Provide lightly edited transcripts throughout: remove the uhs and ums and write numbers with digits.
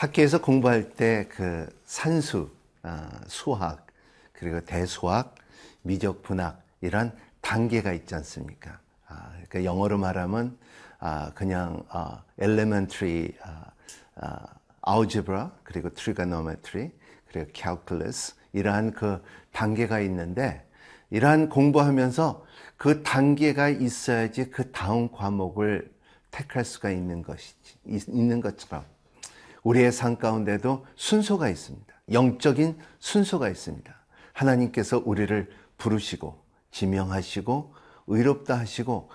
학교에서 공부할 때 그 산수, 수학, 그리고 대수학, 미적분학 이런 단계가 있지 않습니까? 그러니까 영어로 말하면 그냥 elementary algebra, 그리고 trigonometry, 그리고 calculus 이러한 그 단계가 있는데, 이러한 공부하면서 그 단계가 있어야지 그 다음 과목을 택할 수가 있는 것이지, 있는 것처럼 우리의 삶 가운데도 순서가 있습니다. 영적인 순서가 있습니다. 하나님께서 우리를 부르시고 지명하시고 의롭다 하시고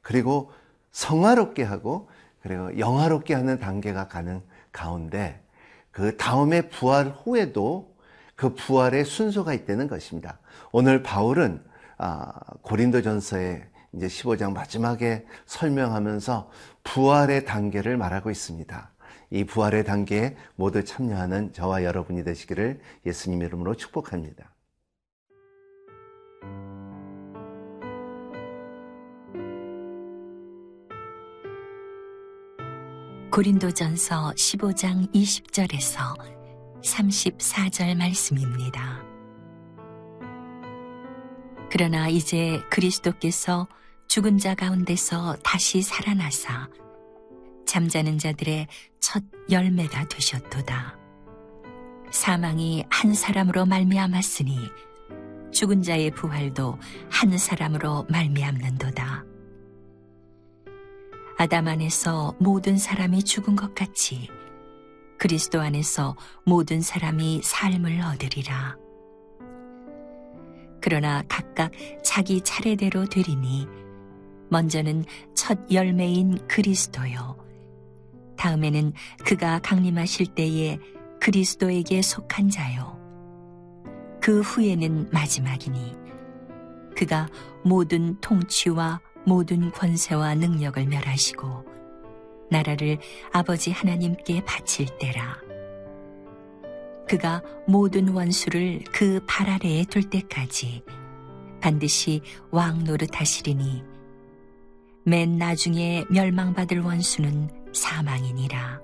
그리고 성화롭게 하고 그리고 영화롭게 하는 단계가 가는 가운데, 그 다음에 부활 후에도 그 부활의 순서가 있다는 것입니다. 오늘 바울은 고린도전서의 이제 15장 마지막에 설명하면서 부활의 단계를 말하고 있습니다. 이 부활의 단계에 모두 참여하는 저와 여러분이 되시기를 예수님 이름으로 축복합니다. 고린도전서 15장 20절에서 34절 말씀입니다. 그러나 이제 그리스도께서 죽은 자 가운데서 다시 살아나사 잠자는 자들의 첫 열매가 되셨도다. 사망이 한 사람으로 말미암았으니 죽은 자의 부활도 한 사람으로 말미암는도다. 아담 안에서 모든 사람이 죽은 것 같이 그리스도 안에서 모든 사람이 삶을 얻으리라. 그러나 각각 자기 차례대로 되리니 먼저는 첫 열매인 그리스도요, 다음에는 그가 강림하실 때에 그리스도에게 속한 자요, 그 후에는 마지막이니 그가 모든 통치와 모든 권세와 능력을 멸하시고 나라를 아버지 하나님께 바칠 때라. 그가 모든 원수를 그 발 아래에 둘 때까지 반드시 왕 노릇하시리니 맨 나중에 멸망받을 원수는 사망이니라.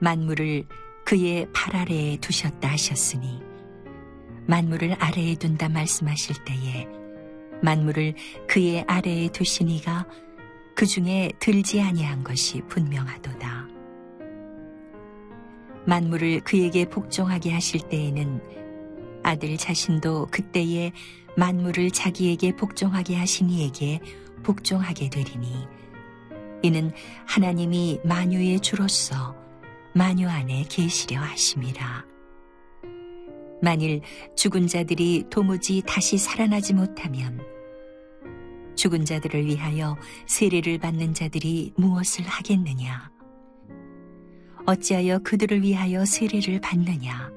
만물을 그의 발 아래에 두셨다 하셨으니 만물을 아래에 둔다 말씀하실 때에 만물을 그의 아래에 두신 이가 그 중에 들지 아니한 것이 분명하도다. 만물을 그에게 복종하게 하실 때에는 아들 자신도 그때에 만물을 자기에게 복종하게 하신 이에게 복종하게 되리니 이는 하나님이 만유의 주로서 만유 안에 계시려 하심이라. 만일 죽은 자들이 도무지 다시 살아나지 못하면 죽은 자들을 위하여 세례를 받는 자들이 무엇을 하겠느냐? 어찌하여 그들을 위하여 세례를 받느냐?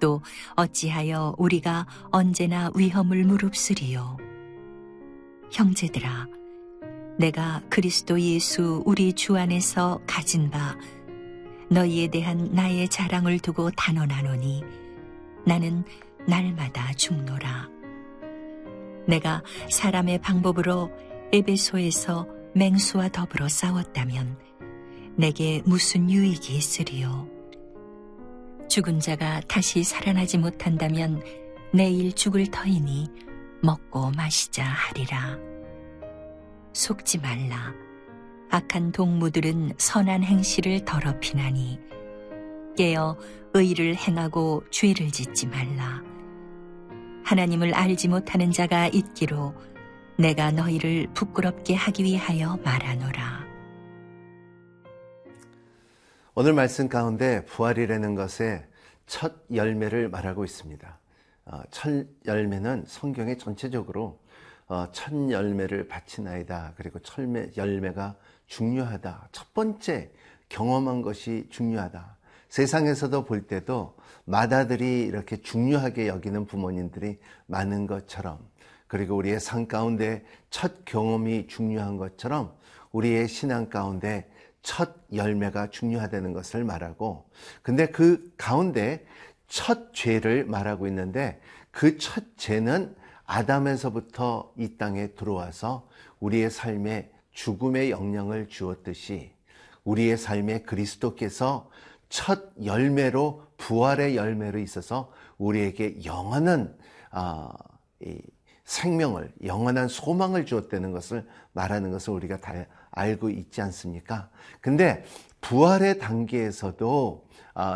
또 어찌하여 우리가 언제나 위험을 무릅쓰리요? 형제들아, 내가 그리스도 예수 우리 주 안에서 가진 바 너희에 대한 나의 자랑을 두고 단언하노니 나는 날마다 죽노라. 내가 사람의 방법으로 에베소에서 맹수와 더불어 싸웠다면 내게 무슨 유익이 있으리요? 죽은 자가 다시 살아나지 못한다면 내일 죽을 터이니 먹고 마시자 하리라. 속지 말라. 악한 동무들은 선한 행실을 더럽히나니 깨어 의를 행하고 죄를 짓지 말라. 하나님을 알지 못하는 자가 있기로 내가 너희를 부끄럽게 하기 위하여 말하노라. 오늘 말씀 가운데 부활이라는 것의 첫 열매를 말하고 있습니다. 첫 열매는 성경에 전체적으로 첫 열매를 바치나이다, 그리고 첫 열매가 중요하다, 첫 번째 경험한 것이 중요하다. 세상에서도 볼 때도 마다들이 이렇게 중요하게 여기는 부모님들이 많은 것처럼, 그리고 우리의 삶 가운데 첫 경험이 중요한 것처럼 우리의 신앙 가운데 첫 열매가 중요하다는 것을 말하고, 근데 그 가운데 첫 죄를 말하고 있는데, 그 첫 죄는 아담에서부터 이 땅에 들어와서 우리의 삶에 죽음의 영향을 주었듯이 우리의 삶에 그리스도께서 첫 열매로, 부활의 열매로 있어서 우리에게 영원한 생명을, 영원한 소망을 주었다는 것을 말하는 것을 우리가 다 알고 있지 않습니까? 근데 부활의 단계에서도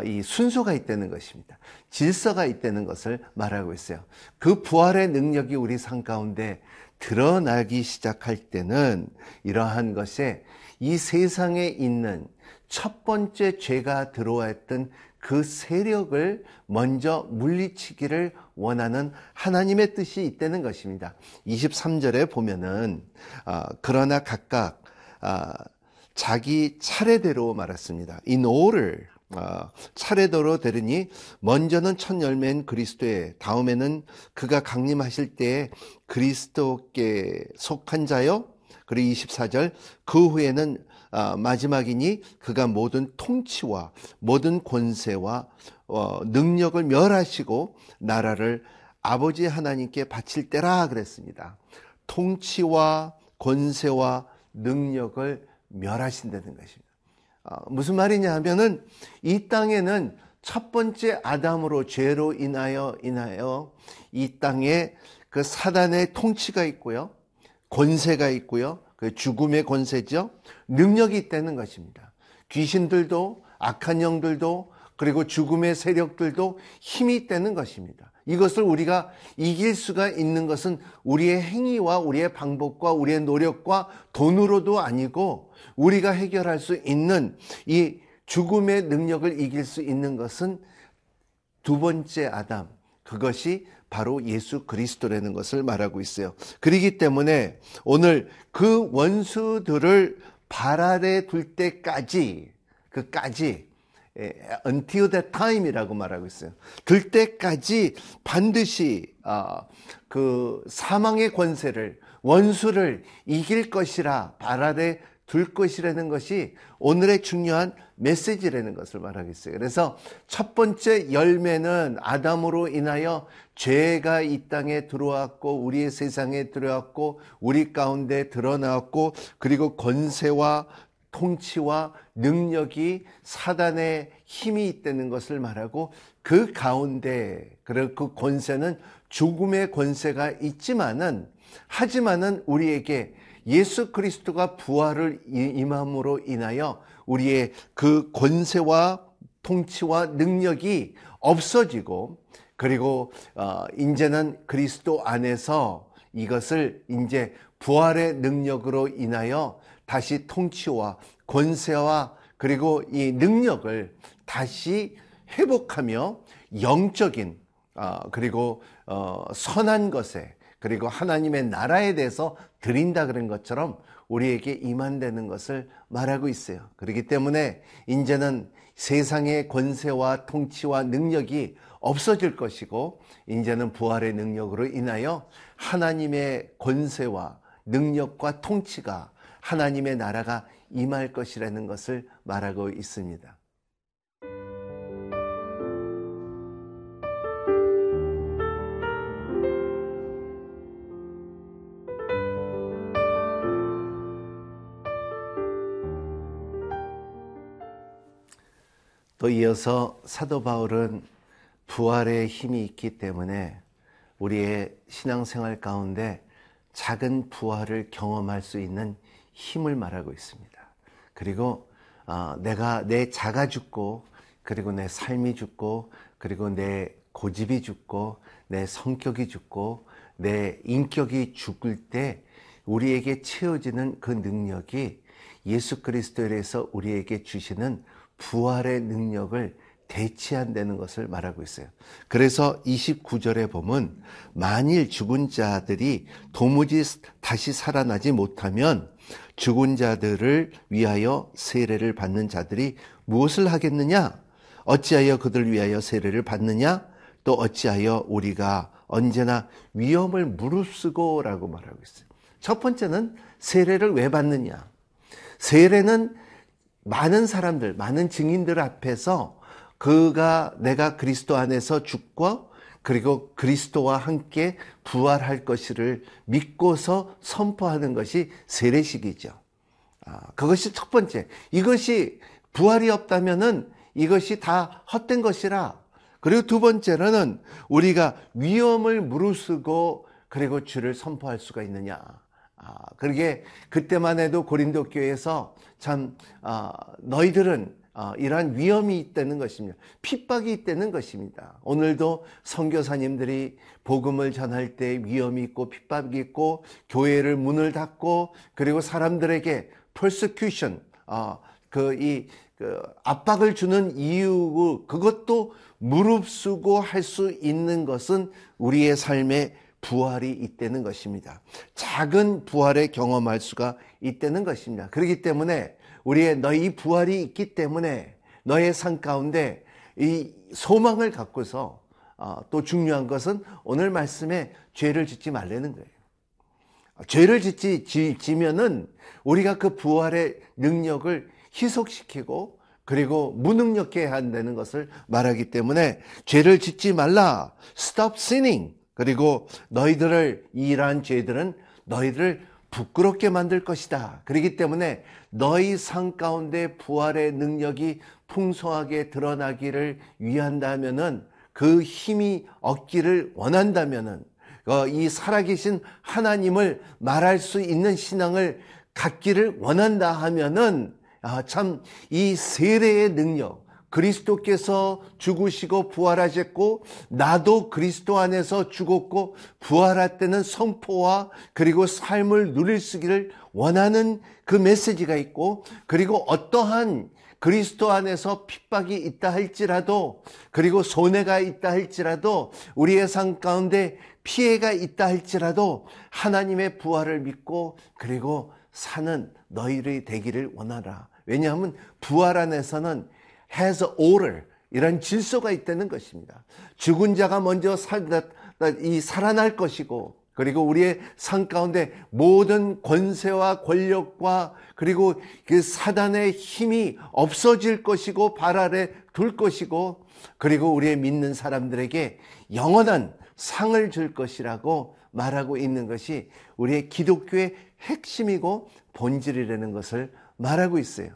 이 순서가 있다는 것입니다. 질서가 있다는 것을 말하고 있어요. 그 부활의 능력이 우리 삶 가운데 드러나기 시작할 때는 이러한 것에 이 세상에 있는 첫 번째 죄가 들어와 있던 그 세력을 먼저 물리치기를 원하는 하나님의 뜻이 있다는 것입니다. 23절에 보면은 그러나 각각 자기 차례대로 말았습니다. In order, 차례대로 되르니 먼저는 첫 열매인 그리스도에, 다음에는 그가 강림하실 때에 그리스도께 속한 자요. 그리고 24절 그 후에는 마지막이니 그가 모든 통치와 모든 권세와 능력을 멸하시고 나라를 아버지 하나님께 바칠 때라 그랬습니다. 통치와 권세와 능력을 멸하신다는 것입니다. 무슨 말이냐 하면은 이 땅에는 첫 번째 아담으로 죄로 인하여 이 땅에 그 사단의 통치가 있고요, 권세가 있고요, 그 죽음의 권세죠, 능력이 있다는 것입니다. 귀신들도, 악한 영들도, 그리고 죽음의 세력들도 힘이 있다는 것입니다. 이것을 우리가 이길 수가 있는 것은 우리의 행위와 우리의 방법과 우리의 노력과 돈으로도 아니고, 우리가 해결할 수 있는 이 죽음의 능력을 이길 수 있는 것은 두 번째 아담, 그것이 바로 예수 그리스도라는 것을 말하고 있어요. 그러기 때문에 오늘 그 원수들을 발 아래 둘 때까지, until that time이라고 말하고 있어요. 들 때까지 반드시 그 사망의 권세를, 원수를 이길 것이라, 발 아래 둘 것이라는 것이 오늘의 중요한 메시지라는 것을 말하겠어요. 그래서 첫 번째 열매는 아담으로 인하여 죄가 이 땅에 들어왔고, 우리의 세상에 들어왔고, 우리 가운데 드러나왔고, 그리고 권세와 통치와 능력이 사단의 힘이 있다는 것을 말하고, 그 가운데 그 권세는 죽음의 권세가 있지만은, 하지만은 우리에게 예수 그리스도가 부활을 임함으로 인하여 우리의 그 권세와 통치와 능력이 없어지고, 그리고 이제는 그리스도 안에서 이것을 이제 부활의 능력으로 인하여 다시 통치와 권세와 그리고 이 능력을 다시 회복하며 영적인 그리고 선한 것에, 그리고 하나님의 나라에 대해서 드린다 그런 것처럼 우리에게 임한다는 것을 말하고 있어요. 그렇기 때문에 이제는 세상의 권세와 통치와 능력이 없어질 것이고, 이제는 부활의 능력으로 인하여 하나님의 권세와 능력과 통치가, 하나님의 나라가 임할 것이라는 것을 말하고 있습니다. 또 이어서 사도 바울은 부활의 힘이 있기 때문에 우리의 신앙생활 가운데 작은 부활을 경험할 수 있는 힘을 말하고 있습니다. 그리고 내가, 내 자가 죽고, 그리고 내 삶이 죽고, 그리고 내 고집이 죽고, 내 성격이 죽고, 내 인격이 죽을 때 우리에게 채워지는 그 능력이 예수 그리스도에 대해서 우리에게 주시는 부활의 능력을 대체한다는 것을 말하고 있어요. 그래서 29절에 보면 만일 죽은 자들이 도무지 다시 살아나지 못하면 죽은 자들을 위하여 세례를 받는 자들이 무엇을 하겠느냐? 어찌하여 그들 위하여 세례를 받느냐? 또 어찌하여 우리가 언제나 위험을 무릅쓰고 라고 말하고 있어요. 첫 번째는 세례를 왜 받느냐? 세례는 많은 사람들, 많은 증인들 앞에서 내가 그리스도 안에서 죽고, 그리고 그리스도와 함께 부활할 것을 믿고서 선포하는 것이 세례식이죠. 그것이 첫 번째. 이것이 부활이 없다면은 이것이 다 헛된 것이라. 그리고 두 번째로는 우리가 위험을 무릅쓰고 그리고 주를 선포할 수가 있느냐. 그러게 그때만 해도 고린도 교회에서 참 너희들은 이러한 위험이 있다는 것입니다. 핍박이 있다는 것입니다. 오늘도 선교사님들이 복음을 전할 때 위험이 있고 핍박이 있고 교회를 문을 닫고 그리고 사람들에게 persecution 압박을 주는 이유, 그것도 무릅쓰고 할 수 있는 것은 우리의 삶에 부활이 있다는 것입니다. 작은 부활에 경험할 수가 있다는 것입니다. 그렇기 때문에 우리의 너희 부활이 있기 때문에 너의 삶 가운데 이 소망을 갖고서, 또 중요한 것은 오늘 말씀에 죄를 짓지 말라는 거예요. 죄를 지면은 우리가 그 부활의 능력을 희석시키고 그리고 무능력해 해야 한다는 것을 말하기 때문에 죄를 짓지 말라. Stop sinning. 그리고 너희들을, 이러한 죄들은 너희들을 부끄럽게 만들 것이다. 그렇기 때문에 너희 삶 가운데 부활의 능력이 풍성하게 드러나기를 위한다면은, 그 힘이 얻기를 원한다면은, 이 살아계신 하나님을 말할 수 있는 신앙을 갖기를 원한다 하면은, 참 이 세례의 능력, 그리스도께서 죽으시고 부활하셨고 나도 그리스도 안에서 죽었고 부활할 때는 선포와 그리고 삶을 누릴 수 있기를 원하는 그 메시지가 있고, 그리고 어떠한 그리스도 안에서 핍박이 있다 할지라도 그리고 손해가 있다 할지라도 우리의 삶 가운데 피해가 있다 할지라도 하나님의 부활을 믿고 그리고 사는 너희들이 되기를 원하라. 왜냐하면 부활 안에서는 has order, 이런 질서가 있다는 것입니다. 죽은 자가 먼저 살아날 것이고, 그리고 우리의 삶 가운데 모든 권세와 권력과 그리고 그 사단의 힘이 없어질 것이고 발 아래 둘 것이고, 그리고 우리의 믿는 사람들에게 영원한 상을 줄 것이라고 말하고 있는 것이 우리의 기독교의 핵심이고 본질이라는 것을 말하고 있어요.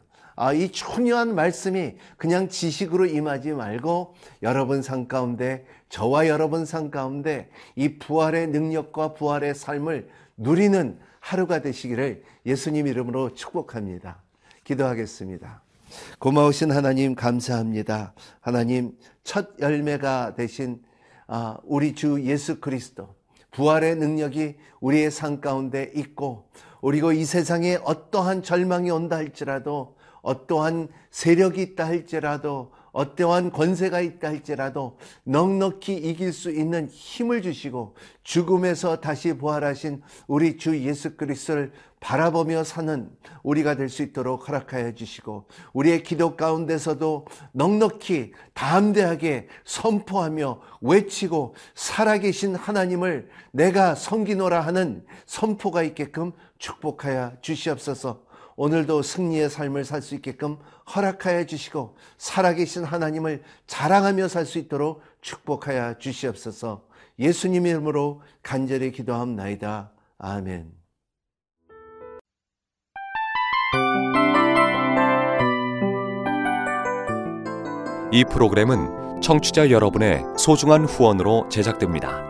이 중요한 말씀이 그냥 지식으로 임하지 말고 여러분 삶 가운데, 저와 여러분 삶 가운데 이 부활의 능력과 부활의 삶을 누리는 하루가 되시기를 예수님 이름으로 축복합니다. 기도하겠습니다. 고마우신 하나님, 감사합니다. 하나님, 첫 열매가 되신 우리 주 예수 그리스도 부활의 능력이 우리의 삶 가운데 있고, 그리고 이 세상에 어떠한 절망이 온다 할지라도, 어떠한 세력이 있다 할지라도, 어떠한 권세가 있다 할지라도 넉넉히 이길 수 있는 힘을 주시고 죽음에서 다시 부활하신 우리 주 예수 그리스도를 바라보며 사는 우리가 될 수 있도록 허락하여 주시고, 우리의 기도 가운데서도 넉넉히 담대하게 선포하며 외치고 살아계신 하나님을 내가 섬기노라 하는 선포가 있게끔 축복하여 주시옵소서. 오늘도 승리의 삶을 살 수 있게끔 허락하여 주시고 살아계신 하나님을 자랑하며 살 수 있도록 축복하여 주시옵소서. 예수님 이름으로 간절히 기도함나이다. 아멘. 이 프로그램은 청취자 여러분의 소중한 후원으로 제작됩니다.